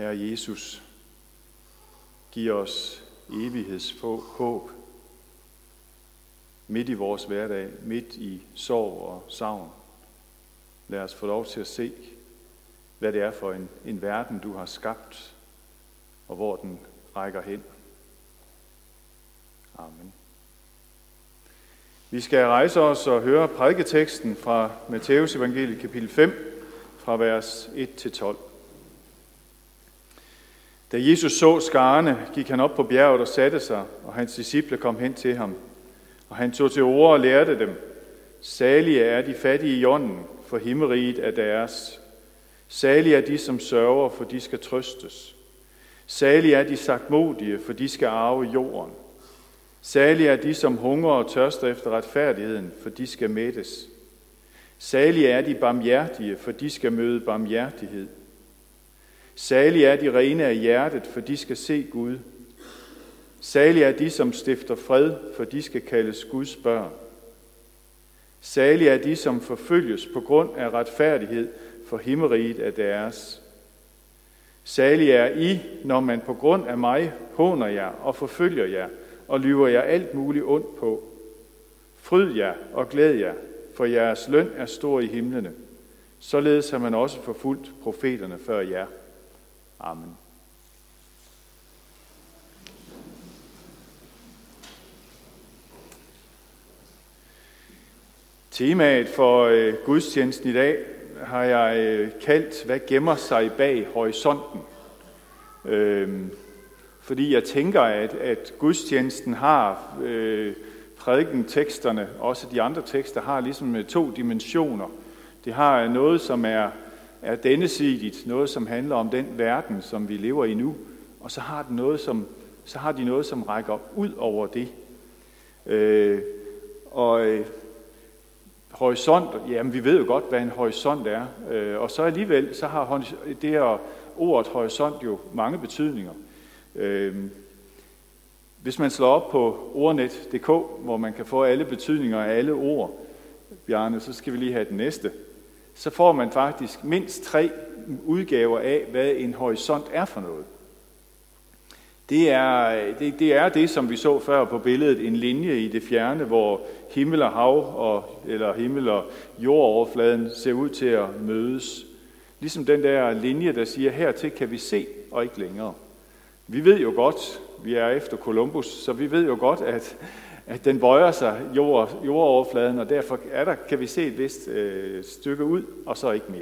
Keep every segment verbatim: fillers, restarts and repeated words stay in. Herre Jesus, giv os evighedshåb midt i vores hverdag, midt i sorg og savn. Lad os få lov til at se, hvad det er for en, en verden, du har skabt, og hvor den rækker hen. Amen. Vi skal rejse os og høre prædiketeksten fra Matthæus Evangeliet kapitel fem, fra vers et til tolv. Da Jesus så skarne, gik han op på bjerget og satte sig, og hans disciple kom hen til ham. Og han tog til orde og lærte dem: Salige er de fattige i ånden, for himmeriget er deres. Salige er de, som sørger, for de skal trøstes. Salige er de sagtmodige, for de skal arve jorden. Salige er de, som hungrer og tørster efter retfærdigheden, for de skal mættes. Salige er de barmhjertige, for de skal møde barmhjertighed. Salige er de rene af hjertet, for de skal se Gud. Salige er de, som stifter fred, for de skal kaldes Guds børn. Salige er de, som forfølges på grund af retfærdighed, for himmeriget er deres. Salige er I, når man på grund af mig håner jer og forfølger jer, og lyver jer alt muligt ondt på. Fryd jer og glæd jer, for jeres løn er stor i himlene. Således har man også forfulgt profeterne før jer. Amen. Temaet for øh, gudstjenesten i dag har jeg øh, kaldt, hvad gemmer sig bag horisonten? Øh, fordi jeg tænker, at, at gudstjenesten har, øh, prædikenteksterne, også de andre tekster, har ligesom to dimensioner. Det har noget, som er, er dennesidigt, noget, som handler om den verden, som vi lever i nu, og så har, den noget, som, så har de noget, som rækker ud over det. Øh, og... Øh, Horisont, jamen vi ved jo godt, hvad en horisont er, og så alligevel, så har det her ordet horisont jo mange betydninger. Hvis man slår op på ordnet punktum d k, hvor man kan få alle betydninger af alle ord, Bjarne, så skal vi lige have den næste, så får man faktisk mindst tre udgaver af, hvad en horisont er for noget. Det er det, det er det, som vi så før på billedet, en linje i det fjerne, hvor himmel og hav, og, eller himmel og jordoverfladen ser ud til at mødes. Ligesom den der linje, der siger, hertil kan vi se, og ikke længere. Vi ved jo godt, vi er efter Columbus, så vi ved jo godt, at, at den bøjer sig jord, jordoverfladen, og derfor er der, kan vi se et vist øh, stykke ud, og så ikke mere.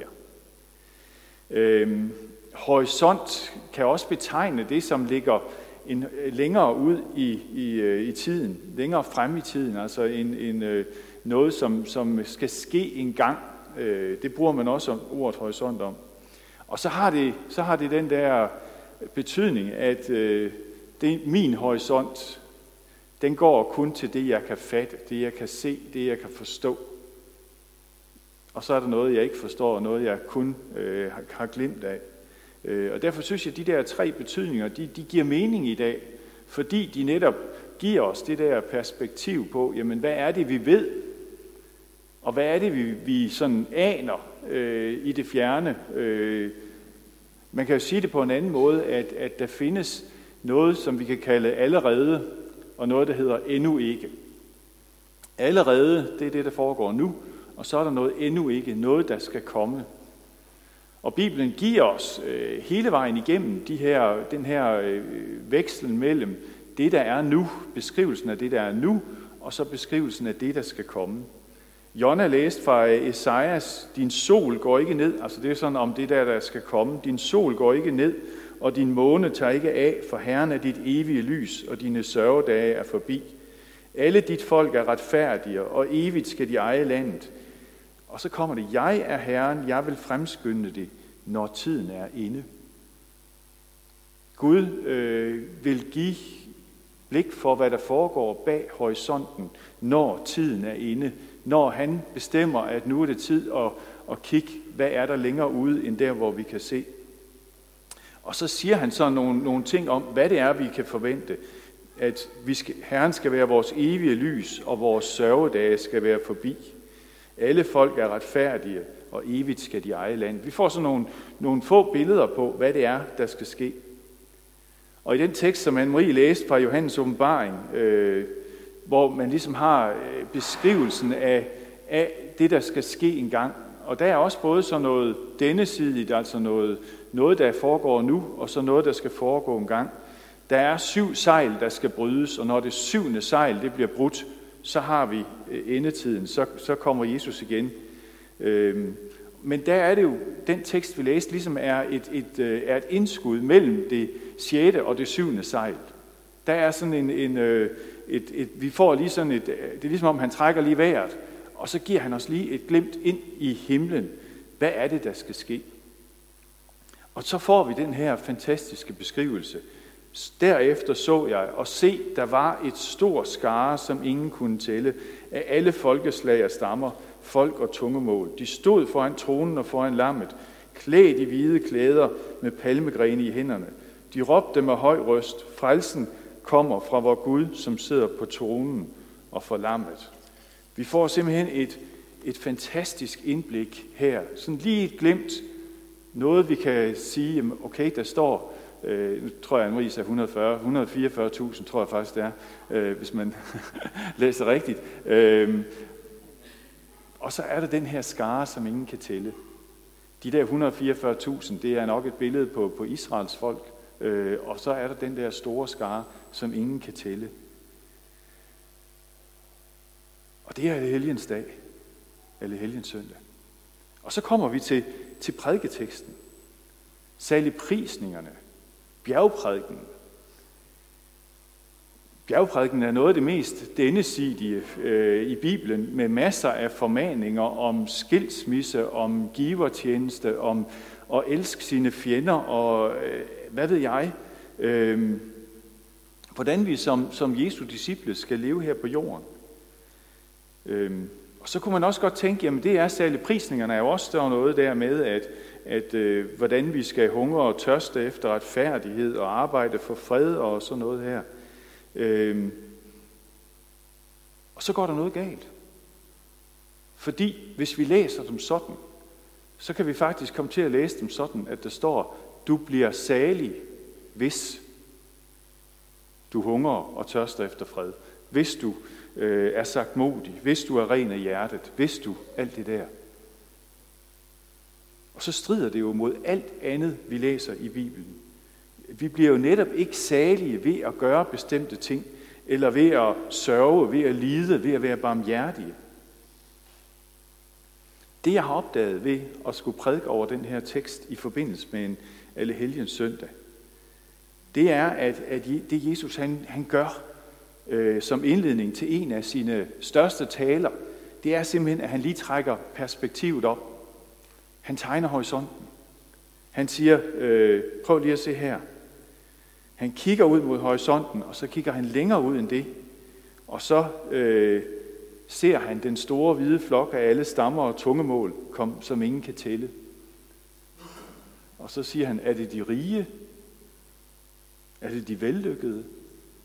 Øhm. Horisont kan også betegne det, som ligger en, længere ud i, i, i tiden, længere frem i tiden, altså en, en, noget, som, som skal ske en gang. Det bruger man også ordet horisont om. Og så har det, så har det den der betydning, at det, min horisont, den går kun til det, jeg kan fatte, det, jeg kan se, det, jeg kan forstå. Og så er der noget, jeg ikke forstår, og noget, jeg kun øh, har glemt af. Og derfor synes jeg, at de der tre betydninger, de, de giver mening i dag, fordi de netop giver os det der perspektiv på, jamen hvad er det, vi ved, og hvad er det, vi, vi sådan aner øh, i det fjerne. Øh, man kan jo sige det på en anden måde, at, at der findes noget, som vi kan kalde allerede, og noget, der hedder endnu ikke. Allerede, det er det, der foregår nu, og så er der noget endnu ikke, noget, der skal komme. Og Bibelen giver os øh, hele vejen igennem de her, den her øh, vekslen mellem det, der er nu, beskrivelsen af det, der er nu, og så beskrivelsen af det, der skal komme. Jonna læste fra Esajas, din sol går ikke ned, altså det er sådan om det der, der skal komme. Din sol går ikke ned, og din måne tager ikke af, for Herren er dit evige lys, og dine sørgedage er forbi. Alle dit folk er retfærdige, og evigt skal de eje landet. Og så kommer det, jeg er Herren, jeg vil fremskynde det, når tiden er inde. Gud øh, vil give blik for, hvad der foregår bag horisonten, når tiden er inde. Når han bestemmer, at nu er det tid at, at kigge, hvad er der længere ude, end der, hvor vi kan se. Og så siger han så nogle, nogle ting om, hvad det er, vi kan forvente. At vi skal, Herren skal være vores evige lys, og vores sørgedage skal være forbi. Alle folk er retfærdige, og evigt skal de eje land. Vi får sådan nogle, nogle få billeder på, hvad det er, der skal ske. Og i den tekst, som Anne-Marie læste fra Johannes åbenbaring, øh, hvor man ligesom har beskrivelsen af, af det, der skal ske engang. Og der er også både sådan noget dennesidigt, altså noget, noget, der foregår nu, og så noget, der skal foregå engang. Der er syv sejl, der skal brydes, og når det syvende sejl det bliver brudt, så har vi endetiden, så, så kommer Jesus igen. Øhm, men der er det jo, den tekst, vi læste, ligesom er et, et, er et indskud mellem det sjette og det syvende sejl. Der er sådan en, en et, et, et, vi får lige sådan et, det er ligesom om han trækker lige vejret, og så giver han os lige et glimt ind i himlen. Hvad er det, der skal ske? Og så får vi den her fantastiske beskrivelse. Derefter så jeg, og se, der var et stort skare, som ingen kunne tælle, af alle folkeslag og stammer, folk og tungemål. De stod foran tronen og foran lammet, klædt i hvide klæder med palmegrene i hænderne. De råbte med høj røst, frelsen kommer fra vor Gud, som sidder på tronen og fra lammet. Vi får simpelthen et, et fantastisk indblik her. Sådan lige et glimt, noget vi kan sige, okay, der står... Øh, nu tror jeg, at Marie sagde et hundrede og fyrre, et hundrede og fireogfyrre tusind, tror jeg faktisk det er, øh, hvis man læser rigtigt. Øh, og så er der den her skare, som ingen kan tælle. De der et hundrede og fireogfyrre tusind, det er nok et billede på, på Israels folk. Øh, og så er der den der store skare, som ingen kan tælle. Og det er Allehelgens dag, Allehelgens søndag. Og så kommer vi til, til prædiketeksten. Saligprisningerne. Bjergprædiken. Bjergprædiken er noget af det mest dennesidige øh, i Bibelen, med masser af formaninger om skilsmisse, om givertjeneste, om at elske sine fjender, og øh, hvad ved jeg, øh, hvordan vi som, som Jesu disciple skal leve her på jorden. Øh, og så kunne man også godt tænke, jamen det er særligt prisningerne, er jo også der noget der med, at at øh, hvordan vi skal hungre og tørste efter retfærdighed og arbejde for fred og sådan noget her. Øh, og så går der noget galt. Fordi hvis vi læser dem sådan, så kan vi faktisk komme til at læse dem sådan, at der står, du bliver salig, hvis du hungrer og tørster efter fred. Hvis du øh, er sagtmodig, hvis du er ren af hjertet, hvis du alt det der. Og så strider det jo mod alt andet, vi læser i Bibelen. Vi bliver jo netop ikke salige ved at gøre bestemte ting, eller ved at sørge, ved at lide, ved at være barmhjertige. Det, jeg har opdaget ved at skulle prædike over den her tekst i forbindelse med en Allehelgens søndag, det er, at, at det Jesus han, han gør øh, som indledning til en af sine største taler, det er simpelthen, at han lige trækker perspektivet op. Han tegner horisonten. Han siger, øh, prøv lige at se her. Han kigger ud mod horisonten, og så kigger han længere ud end det. Og så øh, ser han den store hvide flok af alle stammer og tungemål, kom, som ingen kan tælle. Og så siger han, er det de rige? Er det de vellykkede?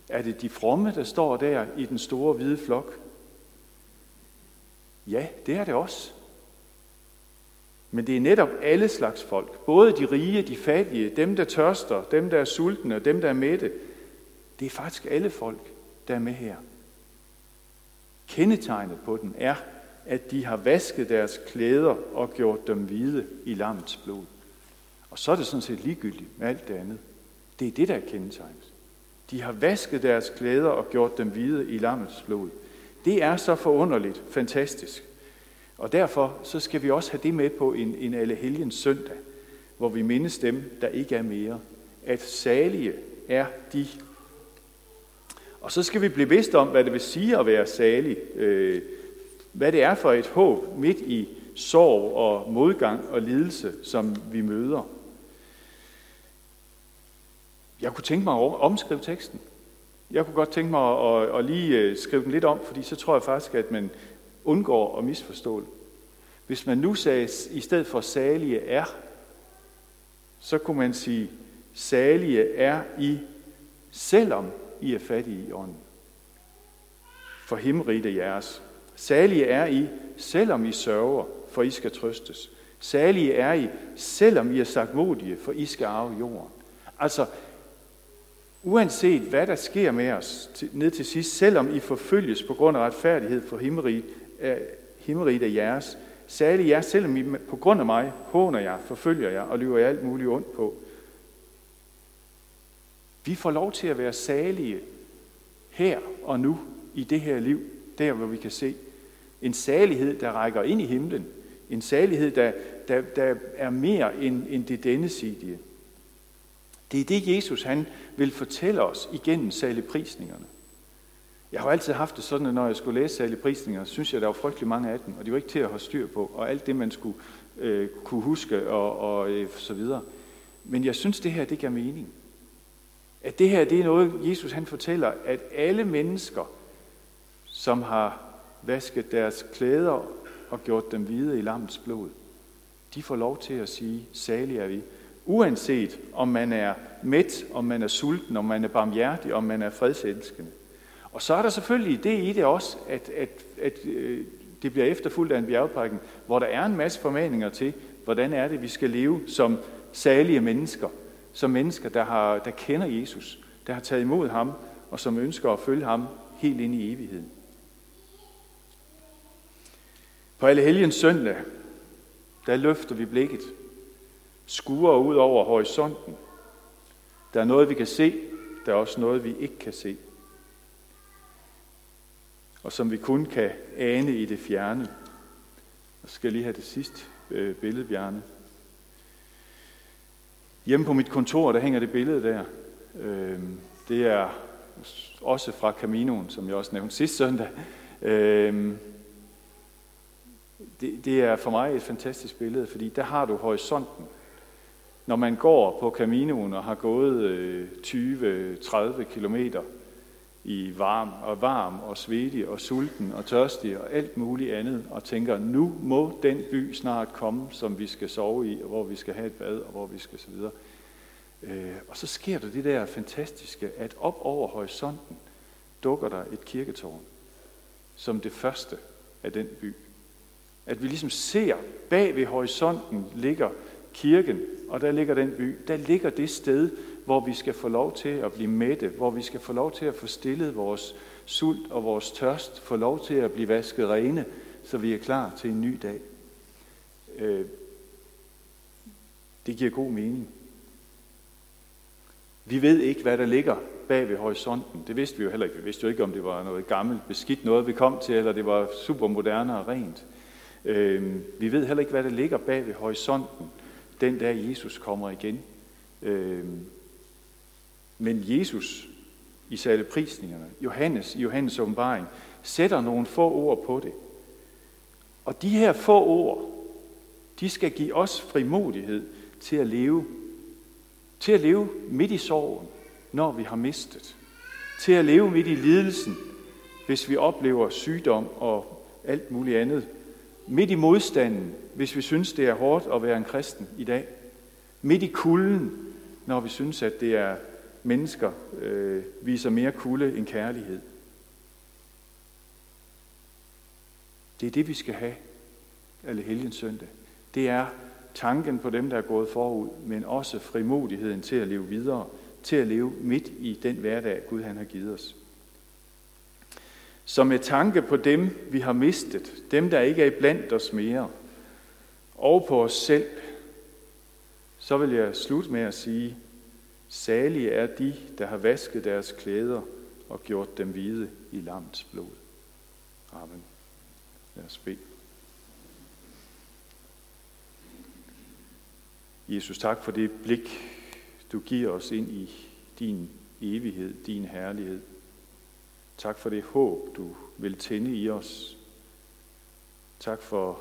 Er det de fromme, der står der i den store hvide flok? Ja, det er det også. Men det er netop alle slags folk, både de rige, de fattige, dem der tørster, dem der er sultne, dem der er mætte. Det er faktisk alle folk, der er med her. Kendetegnet på dem er, at de har vasket deres klæder og gjort dem hvide i lammets blod. Og så er det sådan set ligegyldigt med alt det andet. Det er det, der er kendetegnet. De har vasket deres klæder og gjort dem hvide i lammets blod. Det er så forunderligt, fantastisk. Og derfor så skal vi også have det med på en, en Allehelgens søndag, hvor vi mindes dem, der ikke er mere. At salige er de. Og så skal vi blive bevidste om, hvad det vil sige at være salig. Øh, hvad det er for et håb midt i sorg og modgang og lidelse, som vi møder. Jeg kunne tænke mig at omskrive teksten. Jeg kunne godt tænke mig at, at, at lige skrive den lidt om, fordi så tror jeg faktisk, at man... undgår at misforstå det. Hvis man nu sagde, i stedet for salige er, så kunne man sige, salige er I, selvom I er fattige i ånden. For himmerigt er jeres. Salige er I, selvom I sørger, for I skal trøstes. Salige er I, selvom I er sagtmodige, for I skal arve jorden. Altså, uanset hvad der sker med os ned til sidst, selvom I forfølges på grund af retfærdighed for himmeriget er, er jeres, salige jer, selvom I på grund af mig håner jer, forfølger jer og lyver jer alt muligt ondt på. Vi får lov til at være salige her og nu i det her liv, der hvor vi kan se. En salighed, der rækker ind i himlen. En salighed, der, der, der er mere end, end det dennesidige. Det er det, Jesus han vil fortælle os igennem saligprisningerne. Jeg har altid haft det sådan, at når jeg skulle læse saligprisninger, synes jeg, der var frygtelig mange af dem, og de var ikke til at have styr på, og alt det, man skulle øh, kunne huske, og, og øh, så videre. Men jeg synes, det her, det giver mening. At det her, det er noget, Jesus han fortæller, at alle mennesker, som har vasket deres klæder og gjort dem hvide i lammets blod, de får lov til at sige, salige er vi. Uanset om man er mæt, om man er sulten, om man er barmhjertig, om man er fredselskende. Og så er der selvfølgelig det i det også, at, at, at det bliver efterfulgt af en bjergprædiken, hvor der er en masse formaninger til, hvordan er det, vi skal leve som salige mennesker. Som mennesker, der, har, der kender Jesus, der har taget imod ham, og som ønsker at følge ham helt ind i evigheden. På Allehelgens søndag, der løfter vi blikket, skuer ud over horisonten. Der er noget, vi kan se, der er også noget, vi ikke kan se. Og som vi kun kan ane i det fjerne. Jeg skal lige have det sidste billede, Bjarne. Hjemme på mit kontor, der hænger det billede der. Det er også fra Caminoen, som jeg også nævnte sidste søndag. Det er for mig et fantastisk billede, fordi der har du horisonten. Når man går på Caminoen og har gået tyve til tredive kilometer i varm og varm og svedig og sulten og tørstig og alt muligt andet, og tænker, nu må den by snart komme, som vi skal sove i, og hvor vi skal have et bad, og hvor vi skal så videre. Øh, og så sker der det der fantastiske, at op over horisonten dukker der et kirketårn, som det første af den by. At vi ligesom ser, bag ved horisonten ligger kirken, og der ligger den by, der ligger det sted, hvor vi skal få lov til at blive mætte, hvor vi skal få lov til at få stillet vores sult og vores tørst, få lov til at blive vasket rene, så vi er klar til en ny dag. Øh, det giver god mening. Vi ved ikke, hvad der ligger bag ved horisonten. Det vidste vi jo heller ikke. Vi vidste jo ikke, om det var noget gammelt, beskidt noget, vi kom til, eller det var supermoderne og rent. Øh, vi ved heller ikke, hvad der ligger bag ved horisonten, den dag Jesus kommer igen. Øh, Men Jesus i saligprisningerne, Johannes i Johannes åbenbaring, sætter nogle få ord på det. Og de her få ord, de skal give os frimodighed til at leve. Til at leve midt i sorgen, når vi har mistet. Til at leve midt i lidelsen, hvis vi oplever sygdom og alt muligt andet. Midt i modstanden, hvis vi synes, det er hårdt at være en kristen i dag. Midt i kulden, når vi synes, at det er mennesker øh, viser mere kulde end kærlighed. Det er det, vi skal have Allehelgens søndag. Det er tanken på dem, der er gået forud, men også frimodigheden til at leve videre, til at leve midt i den hverdag, Gud han har givet os. Så med tanke på dem, vi har mistet, dem, der ikke er iblandt os mere, og på os selv, så vil jeg slutte med at sige, salige er de, der har vasket deres klæder og gjort dem hvide i lammets blod. Amen. Lad os bede. Jesus, tak for det blik, du giver os ind i din evighed, din herlighed. Tak for det håb, du vil tænde i os. Tak for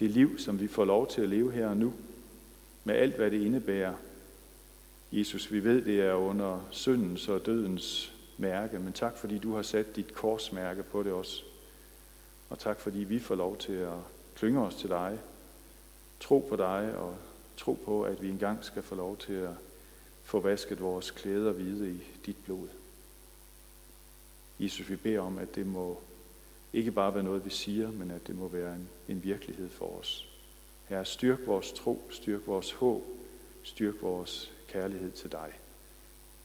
det liv, som vi får lov til at leve her og nu, med alt, hvad det indebærer. Jesus, vi ved, det er under syndens og dødens mærke, men tak, fordi du har sat dit korsmærke på det også. Og tak, fordi vi får lov til at klynge os til dig, tro på dig og tro på, at vi engang skal få lov til at få vasket vores klæder hvide i dit blod. Jesus, vi beder om, at det må Ikke bare være noget, vi siger, men at det må være en, en virkelighed for os. Herre, styrk vores tro, styrk vores håb, styrk vores kærlighed til dig.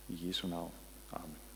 I Jesu navn. Amen.